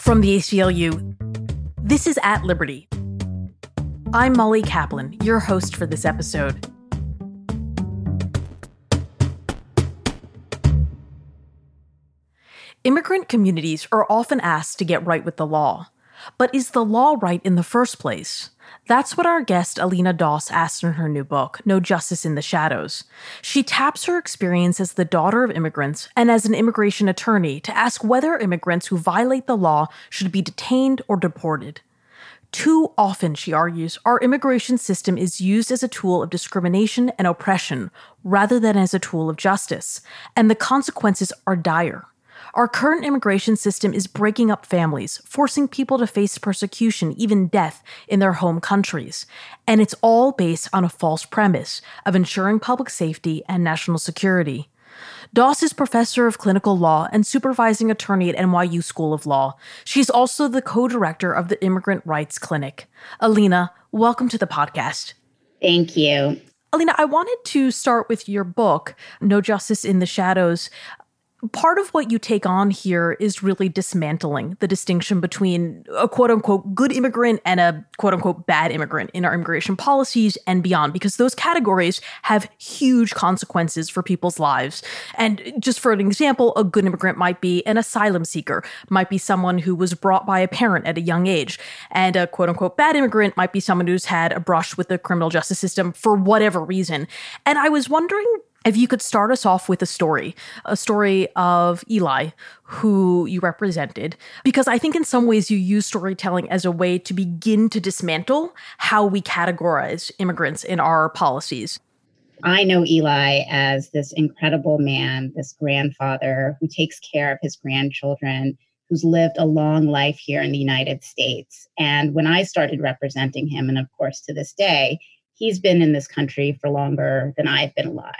from the ACLU. This is At Liberty. I'm Molly Kaplan, your host for this episode. Immigrant communities are often asked to get right with the law. But is the law right in the first place? That's what our guest Alina Doss asks in her new book, No Justice in the Shadows. She taps her experience as the daughter of immigrants and as an immigration attorney to ask whether immigrants who violate the law should be detained or deported. Too often, she argues, our immigration system is used as a tool of discrimination and oppression rather than as a tool of justice, and the consequences are dire. Our current immigration system is breaking up families, forcing people to face persecution, even death, in their home countries. And it's all based on a false premise of ensuring public safety and national security. Doss is professor of clinical law and supervising attorney at NYU School of Law. She's also the co-director of the Immigrant Rights Clinic. Alina, welcome to the podcast. Thank you. Alina, I wanted to start with your book, No Justice in the Shadows. Part of what you take on here is really dismantling the distinction between a quote-unquote good immigrant and a quote-unquote bad immigrant in our immigration policies and beyond, because those categories have huge consequences for people's lives. And just for an example, a good immigrant might be an asylum seeker, might be someone who was brought by a parent at a young age, and a quote-unquote bad immigrant might be someone who's had a brush with the criminal justice system for whatever reason. And I was wondering if you could start us off with a story of Eli, who you represented, because I think in some ways you use storytelling as a way to begin to dismantle how we categorize immigrants in our policies. I know Eli as this incredible man, this grandfather who takes care of his grandchildren, who's lived a long life here in the United States. And when I started representing him, and of course to this day, he's been in this country for longer than I've been alive.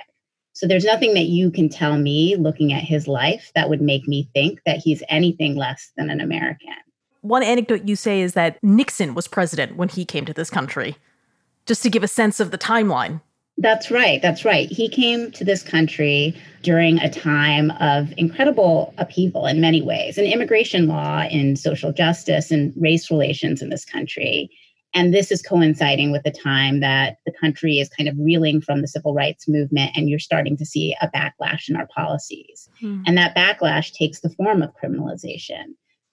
So there's nothing that you can tell me looking at his life that would make me think that he's anything less than an American. One anecdote you say is that Nixon was president when he came to this country, just to give a sense of the timeline. That's right. That's right. He came to this country during a time of incredible upheaval in many ways, in immigration law, in social justice, and race relations in this country. And this is coinciding with the time that the country is kind of reeling from the civil rights movement, and you're starting to see a backlash in our policies. Mm. And that backlash takes the form of criminalization.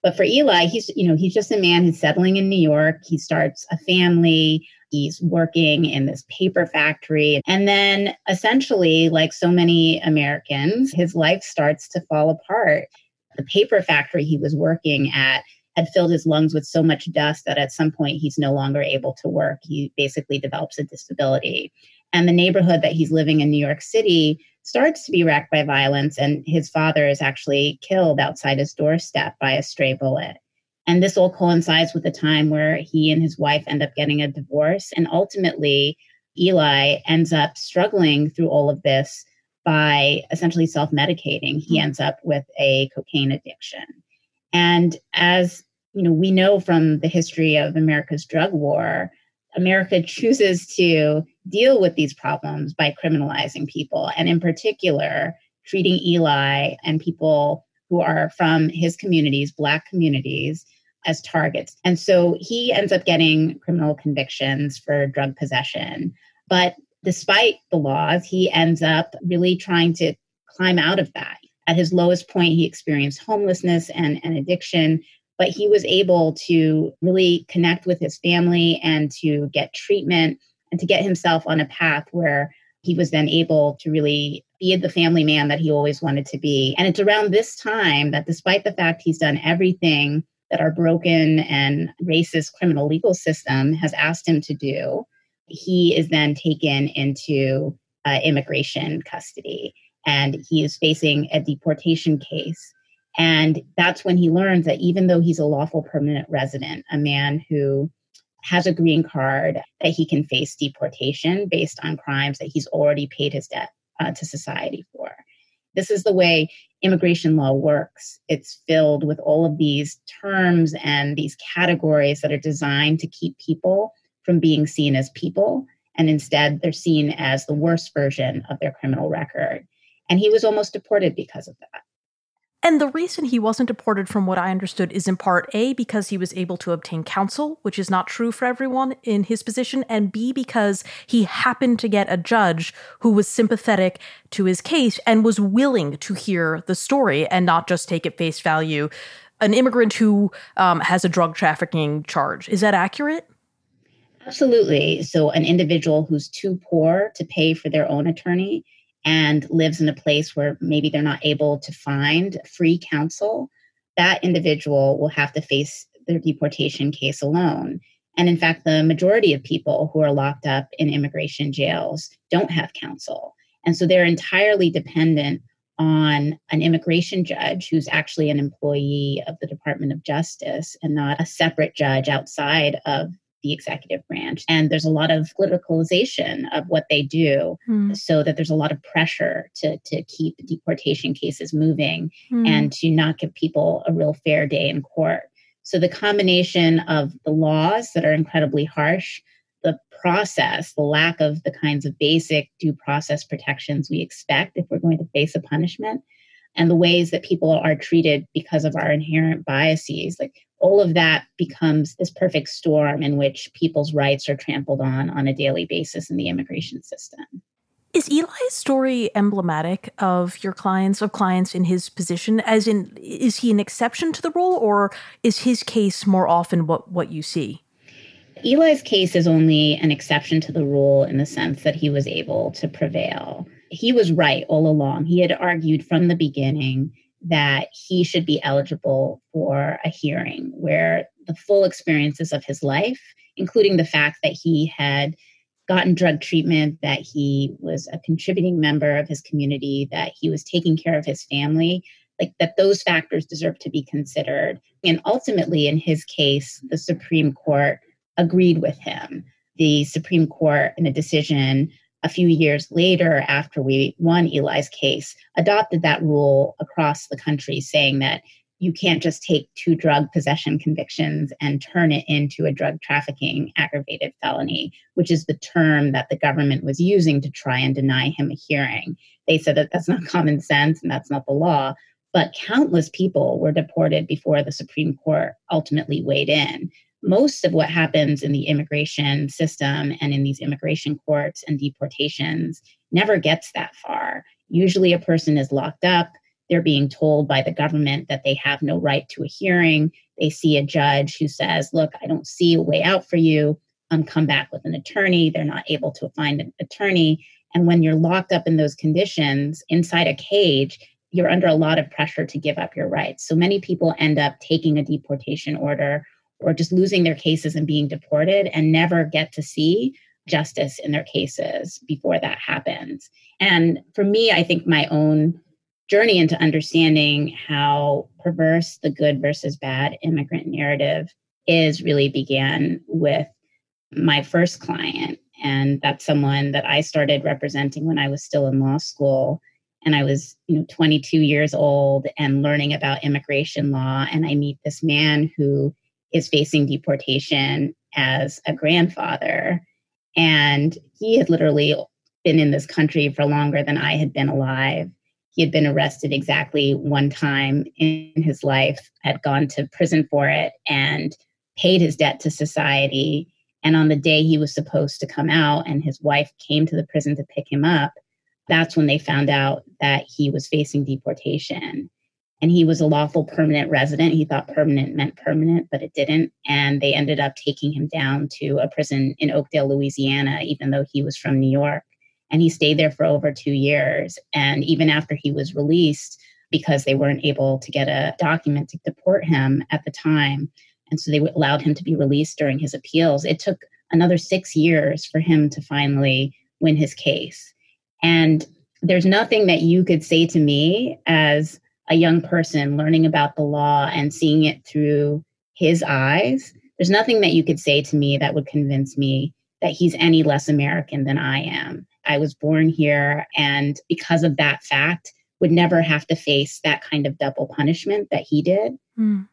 But for Eli, he's just a man who's settling in New York. He starts a family. He's working in this paper factory. And then essentially, like so many Americans, his life starts to fall apart. The paper factory he was working at had filled his lungs with so much dust that at some point he's no longer able to work. He basically develops a disability. And the neighborhood that he's living in, New York City, starts to be racked by violence. And his father is actually killed outside his doorstep by a stray bullet. And this all coincides with the time where he and his wife end up getting a divorce. And ultimately, Eli ends up struggling through all of this by essentially self-medicating. He ends up with a cocaine addiction. And as we know from the history of America's drug war, America chooses to deal with these problems by criminalizing people, and in particular, treating Eli and people who are from his communities, Black communities, as targets. And so he ends up getting criminal convictions for drug possession. But despite the laws, he ends up really trying to climb out of that. At his lowest point, he experienced homelessness and addiction. But he was able to really connect with his family and to get treatment and to get himself on a path where he was then able to really be the family man that he always wanted to be. And it's around this time that, despite the fact he's done everything that our broken and racist criminal legal system has asked him to do, he is then taken into immigration custody. And he is facing a deportation case. And that's when he learns that even though he's a lawful permanent resident, a man who has a green card, that he can face deportation based on crimes that he's already paid his debt to society for. This is the way immigration law works. It's filled with all of these terms and these categories that are designed to keep people from being seen as people. And instead, they're seen as the worst version of their criminal record. And he was almost deported because of that. And the reason he wasn't deported, from what I understood, is in part A, because he was able to obtain counsel, which is not true for everyone in his position, and B, because he happened to get a judge who was sympathetic to his case and was willing to hear the story and not just take at face value an immigrant who has a drug trafficking charge. Is that accurate? Absolutely. So an individual who's too poor to pay for their own attorney and lives in a place where maybe they're not able to find free counsel, that individual will have to face their deportation case alone. And in fact, the majority of people who are locked up in immigration jails don't have counsel. And so they're entirely dependent on an immigration judge who's actually an employee of the Department of Justice and not a separate judge outside of the executive branch. And there's a lot of politicalization of what they do so that there's a lot of pressure to keep deportation cases moving and to not give people a real fair day in court. So the combination of the laws that are incredibly harsh, the process, the lack of the kinds of basic due process protections we expect if we're going to face a punishment, and the ways that people are treated because of our inherent biases, like all of that becomes this perfect storm in which people's rights are trampled on a daily basis in the immigration system. Is Eli's story emblematic of your clients, of clients in his position? As in, is he an exception to the rule, or is his case more often what you see? Eli's case is only an exception to the rule in the sense that he was able to prevail. He was right all along. He had argued from the beginning that he should be eligible for a hearing where the full experiences of his life, including the fact that he had gotten drug treatment, that he was a contributing member of his community, that he was taking care of his family, like that those factors deserve to be considered. And ultimately, in his case, the Supreme Court agreed with him. The Supreme Court, in a decision a few years later, after we won Eli's case, adopted that rule across the country, saying that you can't just take two drug possession convictions and turn it into a drug trafficking aggravated felony, which is the term that the government was using to try and deny him a hearing. They said that that's not common sense and that's not the law, but countless people were deported before the Supreme Court ultimately weighed in. Most of what happens in the immigration system and in these immigration courts and deportations never gets that far. Usually a person is locked up. They're being told by the government that they have no right to a hearing. They see a judge who says, look, I don't see a way out for you. Come back with an attorney. They're not able to find an attorney. And when you're locked up in those conditions inside a cage, you're under a lot of pressure to give up your rights. So many people end up taking a deportation order or just losing their cases and being deported and never get to see justice in their cases before that happens. And for me, I think my own journey into understanding how perverse the good versus bad immigrant narrative is really began with my first client. And that's someone that I started representing when I was still in law school. And I was 22 years old and learning about immigration law. And I meet this man who is facing deportation as a grandfather. And he had literally been in this country for longer than I had been alive. He had been arrested exactly one time in his life, had gone to prison for it, and paid his debt to society. And on the day he was supposed to come out and his wife came to the prison to pick him up, that's when they found out that he was facing deportation. And he was a lawful permanent resident. He thought permanent meant permanent, but it didn't. And they ended up taking him down to a prison in Oakdale, Louisiana, even though he was from New York. And he stayed there for over 2 years. And even after he was released, because they weren't able to get a document to deport him at the time, and so they allowed him to be released during his appeals, it took another 6 years for him to finally win his case. And there's nothing that you could say to me as a young person learning about the law and seeing it through his eyes, there's nothing that you could say to me that would convince me that he's any less American than I am. I was born here, and because of that fact, would never have to face that kind of double punishment that he did.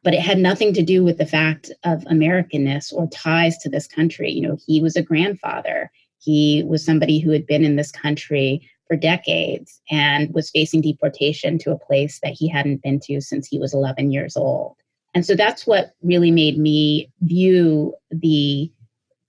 But it had nothing to do with the fact of Americanness or ties to this country. He was a grandfather. He was somebody who had been in this country for decades and was facing deportation to a place that he hadn't been to since he was 11 years old. And so that's what really made me view the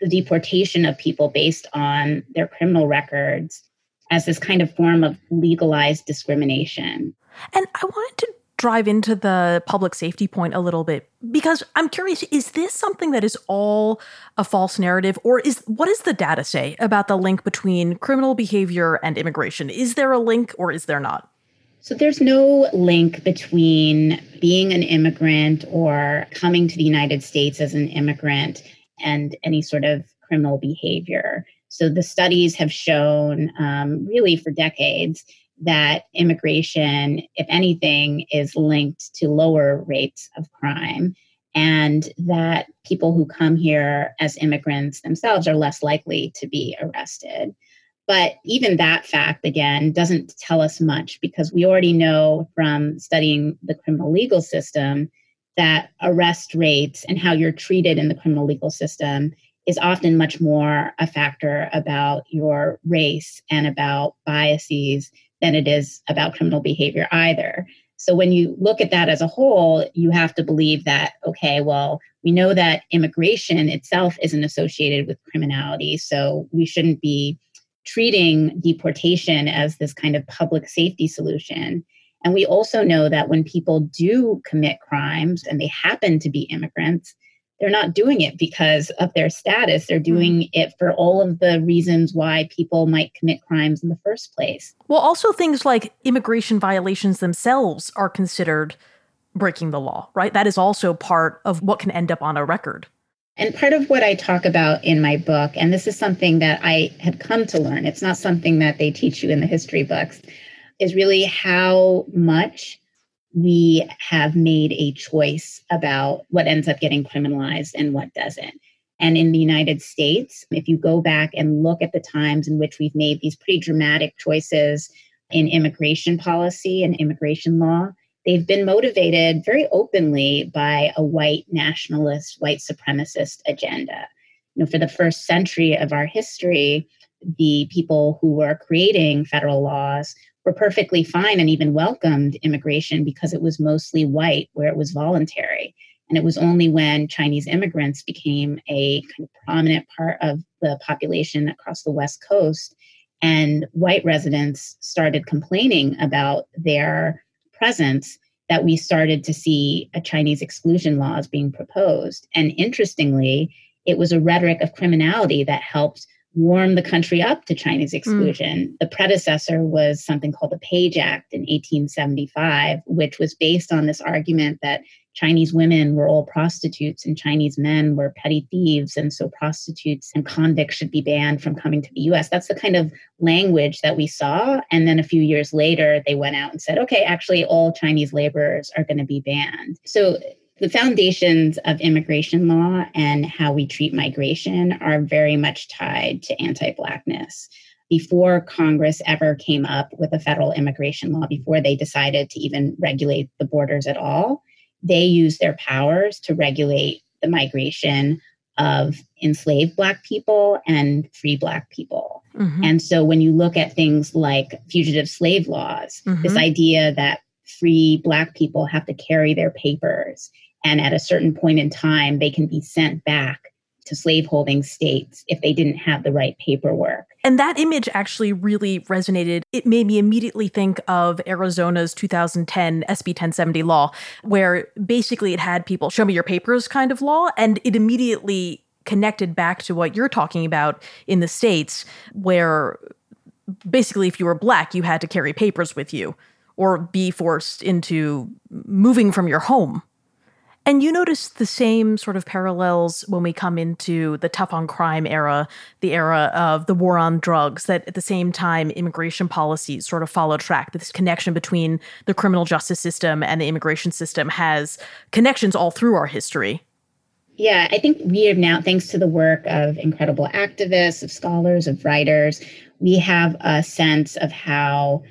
deportation of people based on their criminal records as this kind of form of legalized discrimination. And I wanted to drive into the public safety point a little bit, because I'm curious, is this something that is all a false narrative, or what does the data say about the link between criminal behavior and immigration? Is there a link or is there not? So there's no link between being an immigrant or coming to the United States as an immigrant and any sort of criminal behavior. So the studies have shown really for decades that immigration, if anything, is linked to lower rates of crime, and that people who come here as immigrants themselves are less likely to be arrested. But even that fact, again, doesn't tell us much, because we already know from studying the criminal legal system that arrest rates and how you're treated in the criminal legal system is often much more a factor about your race and about biases than it is about criminal behavior either. So when you look at that as a whole, you have to believe that, okay, well, we know that immigration itself isn't associated with criminality, so we shouldn't be treating deportation as this kind of public safety solution. And we also know that when people do commit crimes and they happen to be immigrants, they're not doing it because of their status. They're doing it for all of the reasons why people might commit crimes in the first place. Well, also things like immigration violations themselves are considered breaking the law, right? That is also part of what can end up on a record. And part of what I talk about in my book, and this is something that I had come to learn, it's not something that they teach you in the history books, is really how much we have made a choice about what ends up getting criminalized and what doesn't. And in the United States, if you go back and look at the times in which we've made these pretty dramatic choices in immigration policy and immigration law, they've been motivated very openly by a white nationalist, white supremacist agenda. You know, for the first century of our history, the people who were creating federal laws were perfectly fine and even welcomed immigration because it was mostly white, where it was voluntary. And it was only when Chinese immigrants became a kind of prominent part of the population across the West Coast, and white residents started complaining about their presence, that we started to see a Chinese exclusion laws being proposed. And interestingly, it was a rhetoric of criminality that helped warm the country up to Chinese exclusion. The predecessor was something called the Page Act in 1875, which was based on this argument that Chinese women were all prostitutes and Chinese men were petty thieves, and so prostitutes and convicts should be banned from coming to the U.S. That's the kind of language that we saw. And then a few years later, they went out and said, okay, actually, all Chinese laborers are going to be banned. So the foundations of immigration law and how we treat migration are very much tied to anti-Blackness. Before Congress ever came up with a federal immigration law, before they decided to even regulate the borders at all, they used their powers to regulate the migration of enslaved Black people and free Black people. Mm-hmm. And so when you look at things like fugitive slave laws, this idea that free Black people have to carry their papers, and at a certain point in time, they can be sent back to slaveholding states if they didn't have the right paperwork. And that image actually really resonated. It made me immediately think of Arizona's 2010 SB 1070 law, where basically it had people show me your papers kind of law, and it immediately connected back to what you're talking about in the States, where basically if you were Black, you had to carry papers with you or be forced into moving from your home. And you notice the same sort of parallels when we come into the tough on crime era, the era of the war on drugs, that at the same time, immigration policies sort of follow track. This connection between the criminal justice system and the immigration system has connections all through our history. Yeah, I think we have now, thanks to the work of incredible activists, of scholars, of writers, we have a sense of how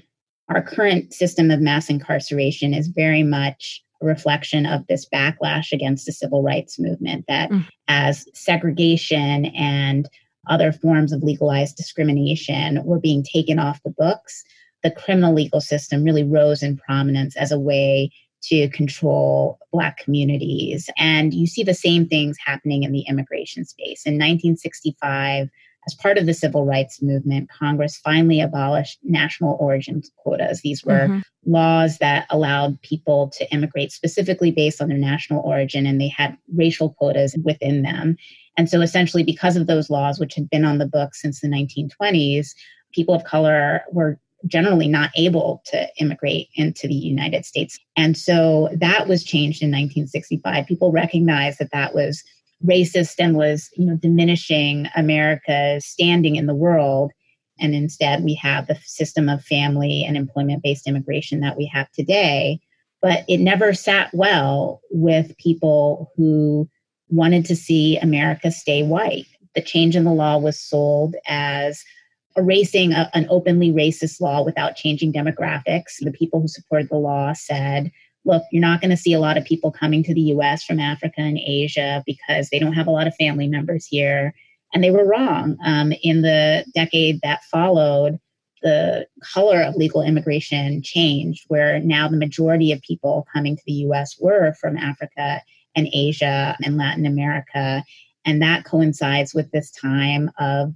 our current system of mass incarceration is very much a reflection of this backlash against the civil rights movement, that as segregation and other forms of legalized discrimination were being taken off the books, the criminal legal system really rose in prominence as a way to control Black communities. And you see the same things happening in the immigration space. In 1965, as part of the civil rights movement, Congress finally abolished national origin quotas. These were laws that allowed people to immigrate specifically based on their national origin, and they had racial quotas within them. And so essentially, because of those laws, which had been on the books since the 1920s, people of color were generally not able to immigrate into the United States. And so that was changed in 1965. People recognized that that was racist and was, diminishing America's standing in the world. And instead, we have the system of family and employment-based immigration that we have today. But it never sat well with people who wanted to see America stay white. The change in the law was sold as erasing an openly racist law without changing demographics. The people who supported the law said, look, you're not going to see a lot of people coming to the U.S. from Africa and Asia because they don't have a lot of family members here. And they were wrong. In the decade that followed, the color of legal immigration changed, where now the majority of people coming to the U.S. were from Africa and Asia and Latin America. And that coincides with this time of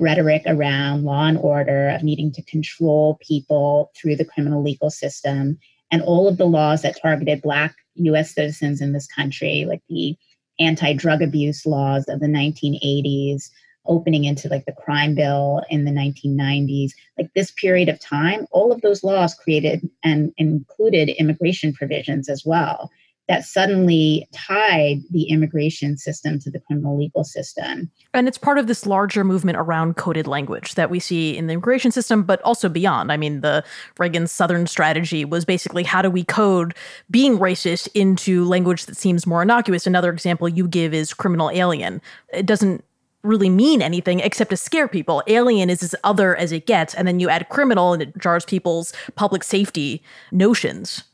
rhetoric around law and order, of needing to control people through the criminal legal system. And all of the laws that targeted Black U.S. citizens in this country, like the anti-drug abuse laws of the 1980s, opening into like the crime bill in the 1990s, like this period of time, all of those laws created and included immigration provisions as well that suddenly tied the immigration system to the criminal legal system. And it's part of this larger movement around coded language that we see in the immigration system, but also beyond. I mean, the Reagan Southern strategy was basically, how do we code being racist into language that seems more innocuous? Another example you give is criminal alien. It doesn't really mean anything except to scare people. Alien is as other as it gets, and then you add criminal and it jars people's public safety notions.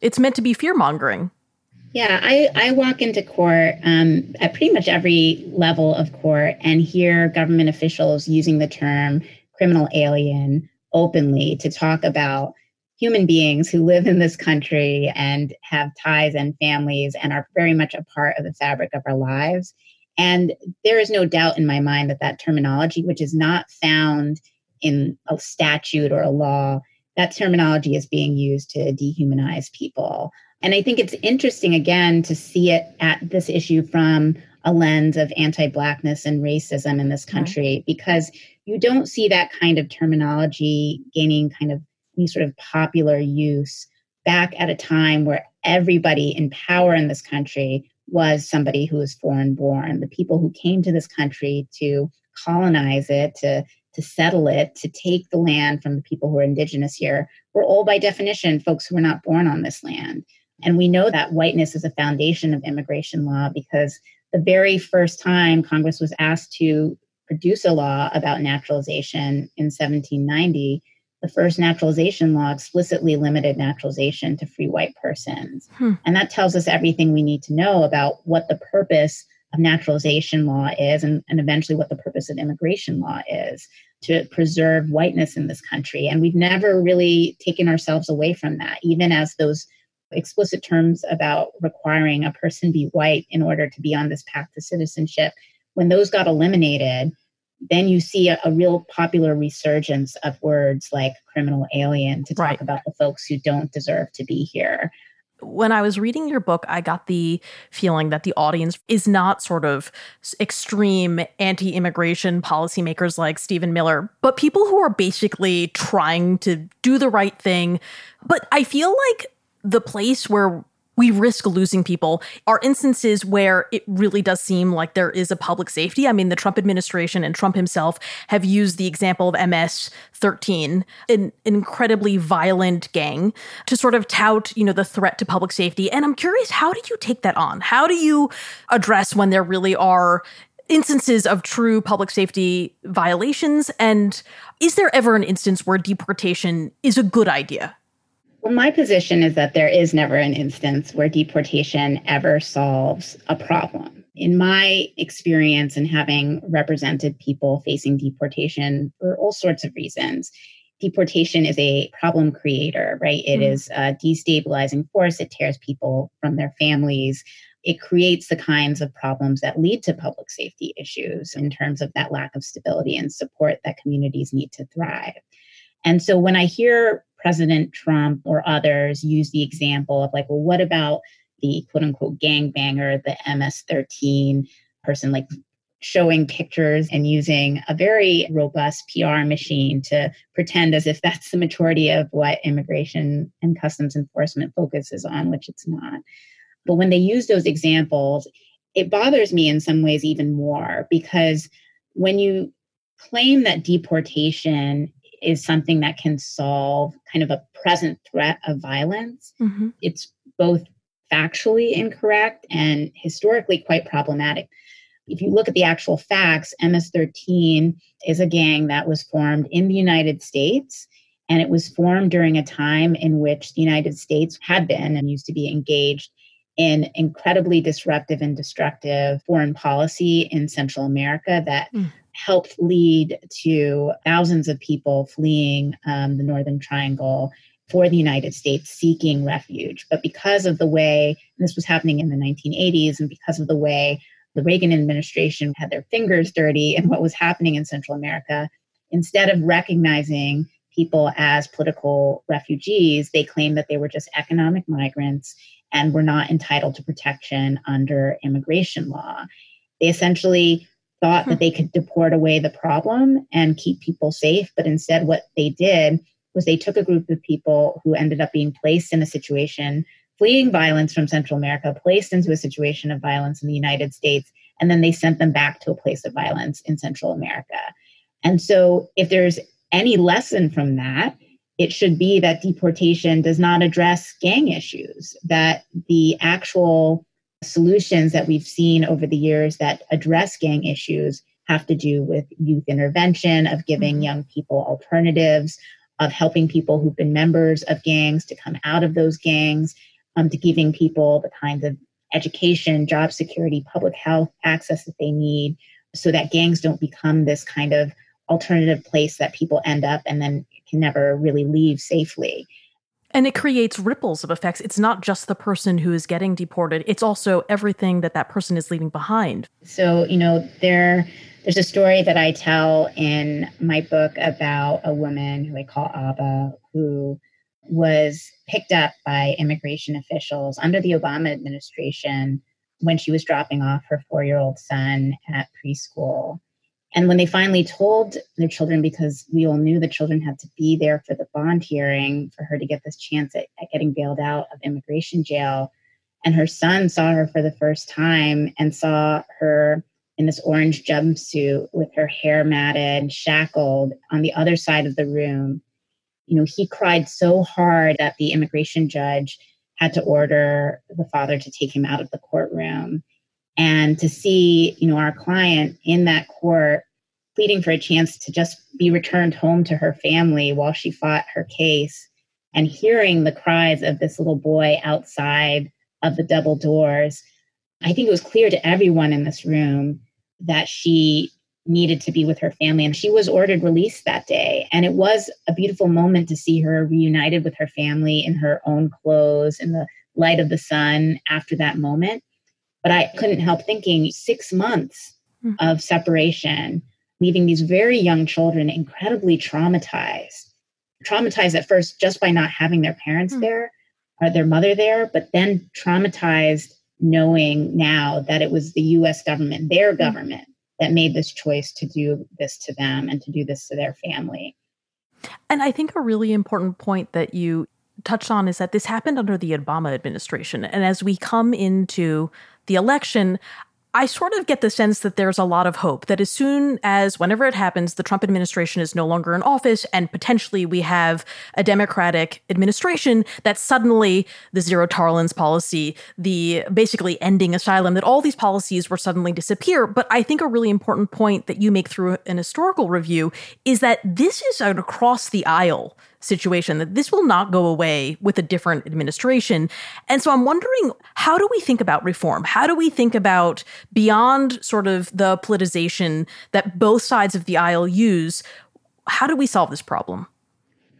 It's meant to be fear-mongering. Yeah, I walk into court at pretty much every level of court and hear government officials using the term criminal alien openly to talk about human beings who live in this country and have ties and families and are very much a part of the fabric of our lives. And there is no doubt in my mind that that terminology, which is not found in a statute or a law, that terminology is being used to dehumanize people. And I think it's interesting, again, to see it at this issue from a lens of anti-Blackness and racism in this country, because you don't see that kind of terminology gaining kind of any sort of popular use back at a time where everybody in power in this country was somebody who was foreign born. The people who came to this country to colonize it, to settle it, to take the land from the people who are indigenous here, were all by definition folks who were not born on this land. And we know that whiteness is a foundation of immigration law because the very first time Congress was asked to produce a law about naturalization in 1790, the first naturalization law explicitly limited naturalization to free white persons. And that tells us everything we need to know about what the purpose of naturalization law is and eventually what the purpose of immigration law is, to preserve whiteness in this country. And we've never really taken ourselves away from that, even as those explicit terms about requiring a person be white in order to be on this path to citizenship, when those got eliminated, then you see a real popular resurgence of words like criminal alien to talk about the folks who don't deserve to be here. When I was reading your book, I got the feeling that the audience is not sort of extreme anti-immigration policymakers like Stephen Miller, but people who are basically trying to do the right thing. But I feel like the place where we risk losing people are instances where it really does seem like there is a public safety. I mean, the Trump administration and Trump himself have used the example of MS-13, an incredibly violent gang, to sort of tout, the threat to public safety. And I'm curious, how did you take that on? How do you address when there really are instances of true public safety violations? And is there ever an instance where deportation is a good idea? Well, my position is that there is never an instance where deportation ever solves a problem. in my experience and having represented people facing deportation for all sorts of reasons, deportation is a problem creator, right? It is a destabilizing force. It tears people from their families. It creates the kinds of problems that lead to public safety issues in terms of that lack of stability and support that communities need to thrive. And so when I hear President Trump or others use the example of like, well, what about the quote unquote gangbanger, the MS-13 person, like showing pictures and using a very robust PR machine to pretend as if that's the majority of what immigration and customs enforcement focuses on, which it's not. But when they use those examples, it bothers me in some ways even more, because when you claim that deportation is something that can solve kind of a present threat of violence, it's both factually incorrect and historically quite problematic. If you look at the actual facts, MS-13 is a gang that was formed in the United States, and it was formed during a time in which the United States had been and used to be engaged in incredibly disruptive and destructive foreign policy in Central America that helped lead to thousands of people fleeing the Northern Triangle for the United States seeking refuge. But because of the way, and this was happening in the 1980s, and because of the way the Reagan administration had their fingers dirty in what was happening in Central America, instead of recognizing people as political refugees, they claimed that they were just economic migrants and were not entitled to protection under immigration law. They essentially thought that they could deport away the problem and keep people safe. But instead, what they did was they took a group of people who ended up being placed in a situation, fleeing violence from Central America, placed into a situation of violence in the United States, and then they sent them back to a place of violence in Central America. And so if there's any lesson from that, it should be that deportation does not address gang issues, that the actual solutions that we've seen over the years that address gang issues have to do with youth intervention, of giving young people alternatives, of helping people who've been members of gangs to come out of those gangs, to giving people the kinds of education, job security, public health access that they need so that gangs don't become this kind of alternative place that people end up and then can never really leave safely. And it creates ripples of effects. It's not just the person who is getting deported. It's also everything that that person is leaving behind. So, you know, there's a story that I tell in my book about a woman who I call Abba, who was picked up by immigration officials under the Obama administration when she was dropping off her 4-year-old son at preschool. And when they finally told their children, because we all knew the children had to be there for the bond hearing for her to get this chance at getting bailed out of immigration jail, and her son saw her for the first time and saw her in this orange jumpsuit with her hair matted, shackled on the other side of the room, you know, he cried so hard that the immigration judge had to order the father to take him out of the courtroom. And to see, you know, our client in that court pleading for a chance to just be returned home to her family while she fought her case, and hearing the cries of this little boy outside of the double doors, I think it was clear to everyone in this room that she needed to be with her family. And she was ordered released that day. And it was a beautiful moment to see her reunited with her family in her own clothes, in the light of the sun after that moment. But I couldn't help thinking 6 months of separation, leaving these very young children incredibly traumatized at first just by not having their parents there or their mother there, but then traumatized knowing now that it was the U.S. government, their government, that made this choice to do this to them and to do this to their family. And I think a really important point that you touched on is that this happened under the Obama administration. And as we come into the election, I sort of get the sense that there's a lot of hope that as soon as, whenever it happens, the Trump administration is no longer in office and potentially we have a Democratic administration, that suddenly the zero tolerance policy, the basically ending asylum, that all these policies will suddenly disappear. But I think a really important point that you make through an historical review is that this is an across the aisle situation, that this will not go away with a different administration. And so I'm wondering, how do we think about reform? How do we think about beyond sort of the politicization that both sides of the aisle use? How do we solve this problem?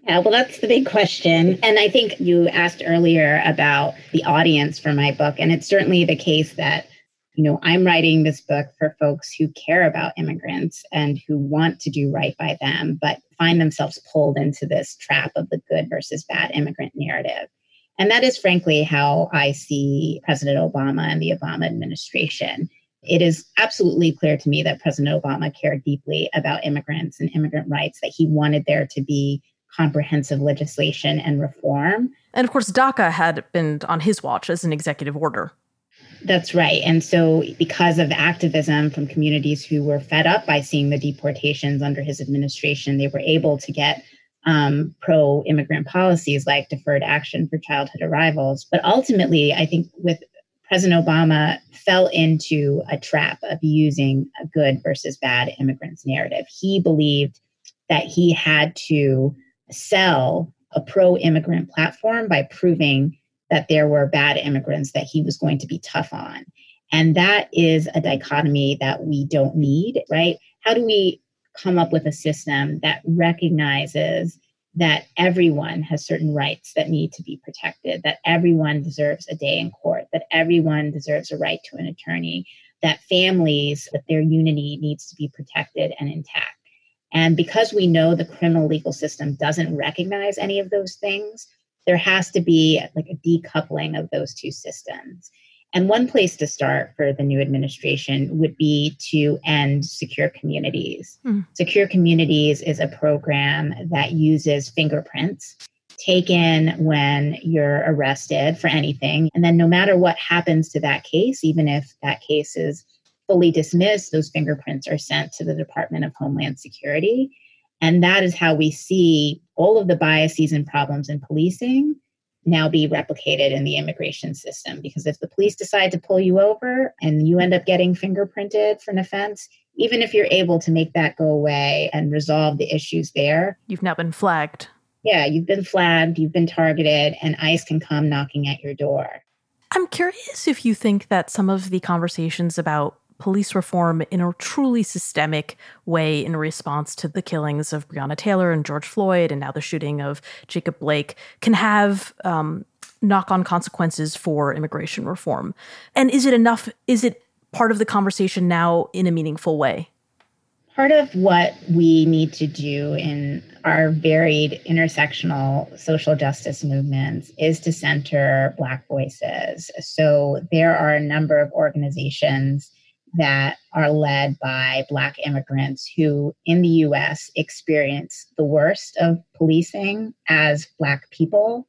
Yeah, well, that's the big question. And I think you asked earlier about the audience for my book. And it's certainly the case that, you know, I'm writing this book for folks who care about immigrants and who want to do right by them, but find themselves pulled into this trap of the good versus bad immigrant narrative. And that is frankly how I see President Obama and the Obama administration. It is absolutely clear to me that President Obama cared deeply about immigrants and immigrant rights, that he wanted there to be comprehensive legislation and reform. And of course, DACA had been on his watch as an executive order. That's right. And so because of activism from communities who were fed up by seeing the deportations under his administration, they were able to get pro-immigrant policies like deferred action for childhood arrivals. But ultimately, I think with President Obama fell into a trap of using a good versus bad immigrants narrative. He believed that he had to sell a pro-immigrant platform by proving that there were bad immigrants that he was going to be tough on. And that is a dichotomy that we don't need, right? How do we come up with a system that recognizes that everyone has certain rights that need to be protected, that everyone deserves a day in court, that everyone deserves a right to an attorney, that families, that their unity needs to be protected and intact? And because we know the criminal legal system doesn't recognize any of those things, there has to be like a decoupling of those two systems. And one place to start for the new administration would be to end Secure Communities. Secure Communities is a program that uses fingerprints taken when you're arrested for anything. And then no matter what happens to that case, even if that case is fully dismissed, those fingerprints are sent to the Department of Homeland Security. And that is how we see all of the biases and problems in policing now be replicated in the immigration system. Because if the police decide to pull you over and you end up getting fingerprinted for an offense, even if you're able to make that go away and resolve the issues there, you've now been flagged. Yeah, you've been flagged, you've been targeted, and ICE can come knocking at your door. I'm curious if you think that some of the conversations about police reform in a truly systemic way in response to the killings of Breonna Taylor and George Floyd and now the shooting of Jacob Blake can have knock-on consequences for immigration reform. And is it enough? Is it part of the conversation now in a meaningful way? Part of what we need to do in our varied intersectional social justice movements is to center Black voices. So there are a number of organizations that are led by Black immigrants who in the U.S. experience the worst of policing as Black people,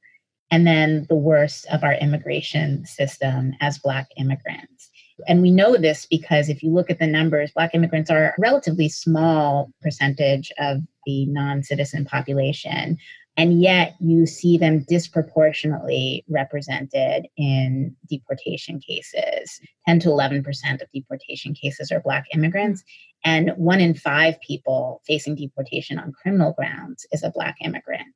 and then the worst of our immigration system as Black immigrants. And we know this because if you look at the numbers, Black immigrants are a relatively small percentage of the non-citizen population, and yet you see them disproportionately represented in deportation cases. 10 to 11% of deportation cases are Black immigrants. And 1 in 5 people facing deportation on criminal grounds is a Black immigrant.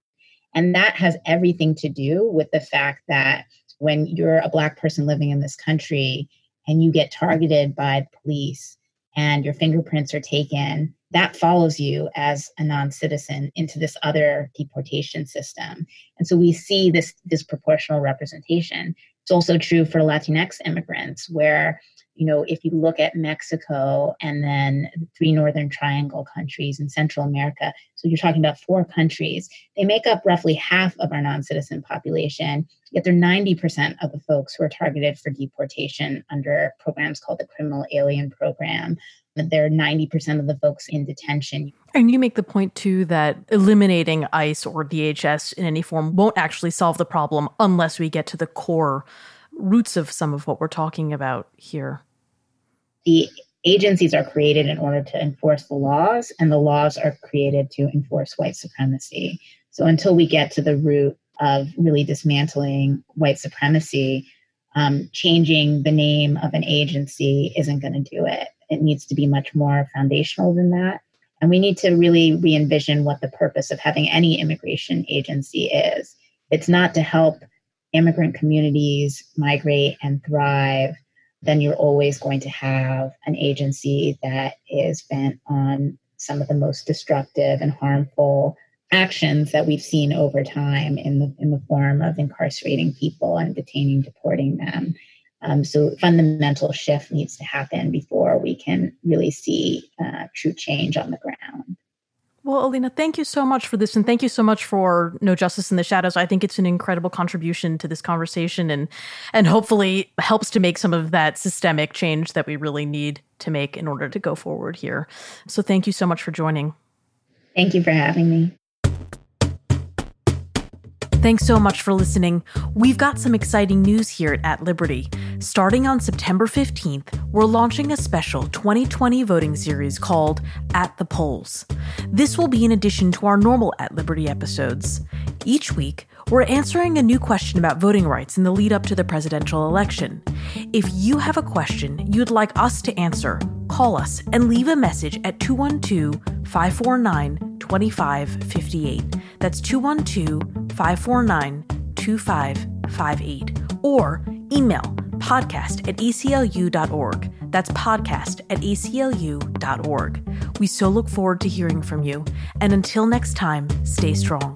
And that has everything to do with the fact that when you're a Black person living in this country and you get targeted by police and your fingerprints are taken, that follows you as a non-citizen into this other deportation system. And so we see this disproportional representation. It's also true for Latinx immigrants, where, you know, if you look at Mexico and then the 3 Northern Triangle countries in Central America, so you're talking about 4 countries, they make up roughly half of our non-citizen population, yet they're 90% of the folks who are targeted for deportation under programs called the Criminal Alien Program. They're 90% of the folks in detention. And you make the point, too, that eliminating ICE or DHS in any form won't actually solve the problem unless we get to the core roots of some of what we're talking about here. The agencies are created in order to enforce the laws, and the laws are created to enforce white supremacy. So until we get to the root of really dismantling white supremacy, changing the name of an agency isn't going to do it. It needs to be much more foundational than that. And we need to really re-envision what the purpose of having any immigration agency is. It's not to help immigrant communities migrate and thrive. Then you're always going to have an agency that is bent on some of the most destructive and harmful actions that we've seen over time in the form of incarcerating people and detaining, deporting them. So fundamental shift needs to happen before we can really see true change on the ground. Well, Alina, thank you so much for this. And thank you so much for No Justice in the Shadows. I think it's an incredible contribution to this conversation and hopefully helps to make some of that systemic change that we really need to make in order to go forward here. So thank you so much for joining. Thank you for having me. Thanks so much for listening. We've got some exciting news here at At Liberty. Starting on September 15th, we're launching a special 2020 voting series called At the Polls. This will be in addition to our normal At Liberty episodes. Each week, we're answering a new question about voting rights in the lead up to the presidential election. If you have a question you'd like us to answer, call us and leave a message at 212-549-2558. That's 212-549-2558. Or email podcast@aclu.org. That's podcast@aclu.org. We so look forward to hearing from you. And until next time, stay strong.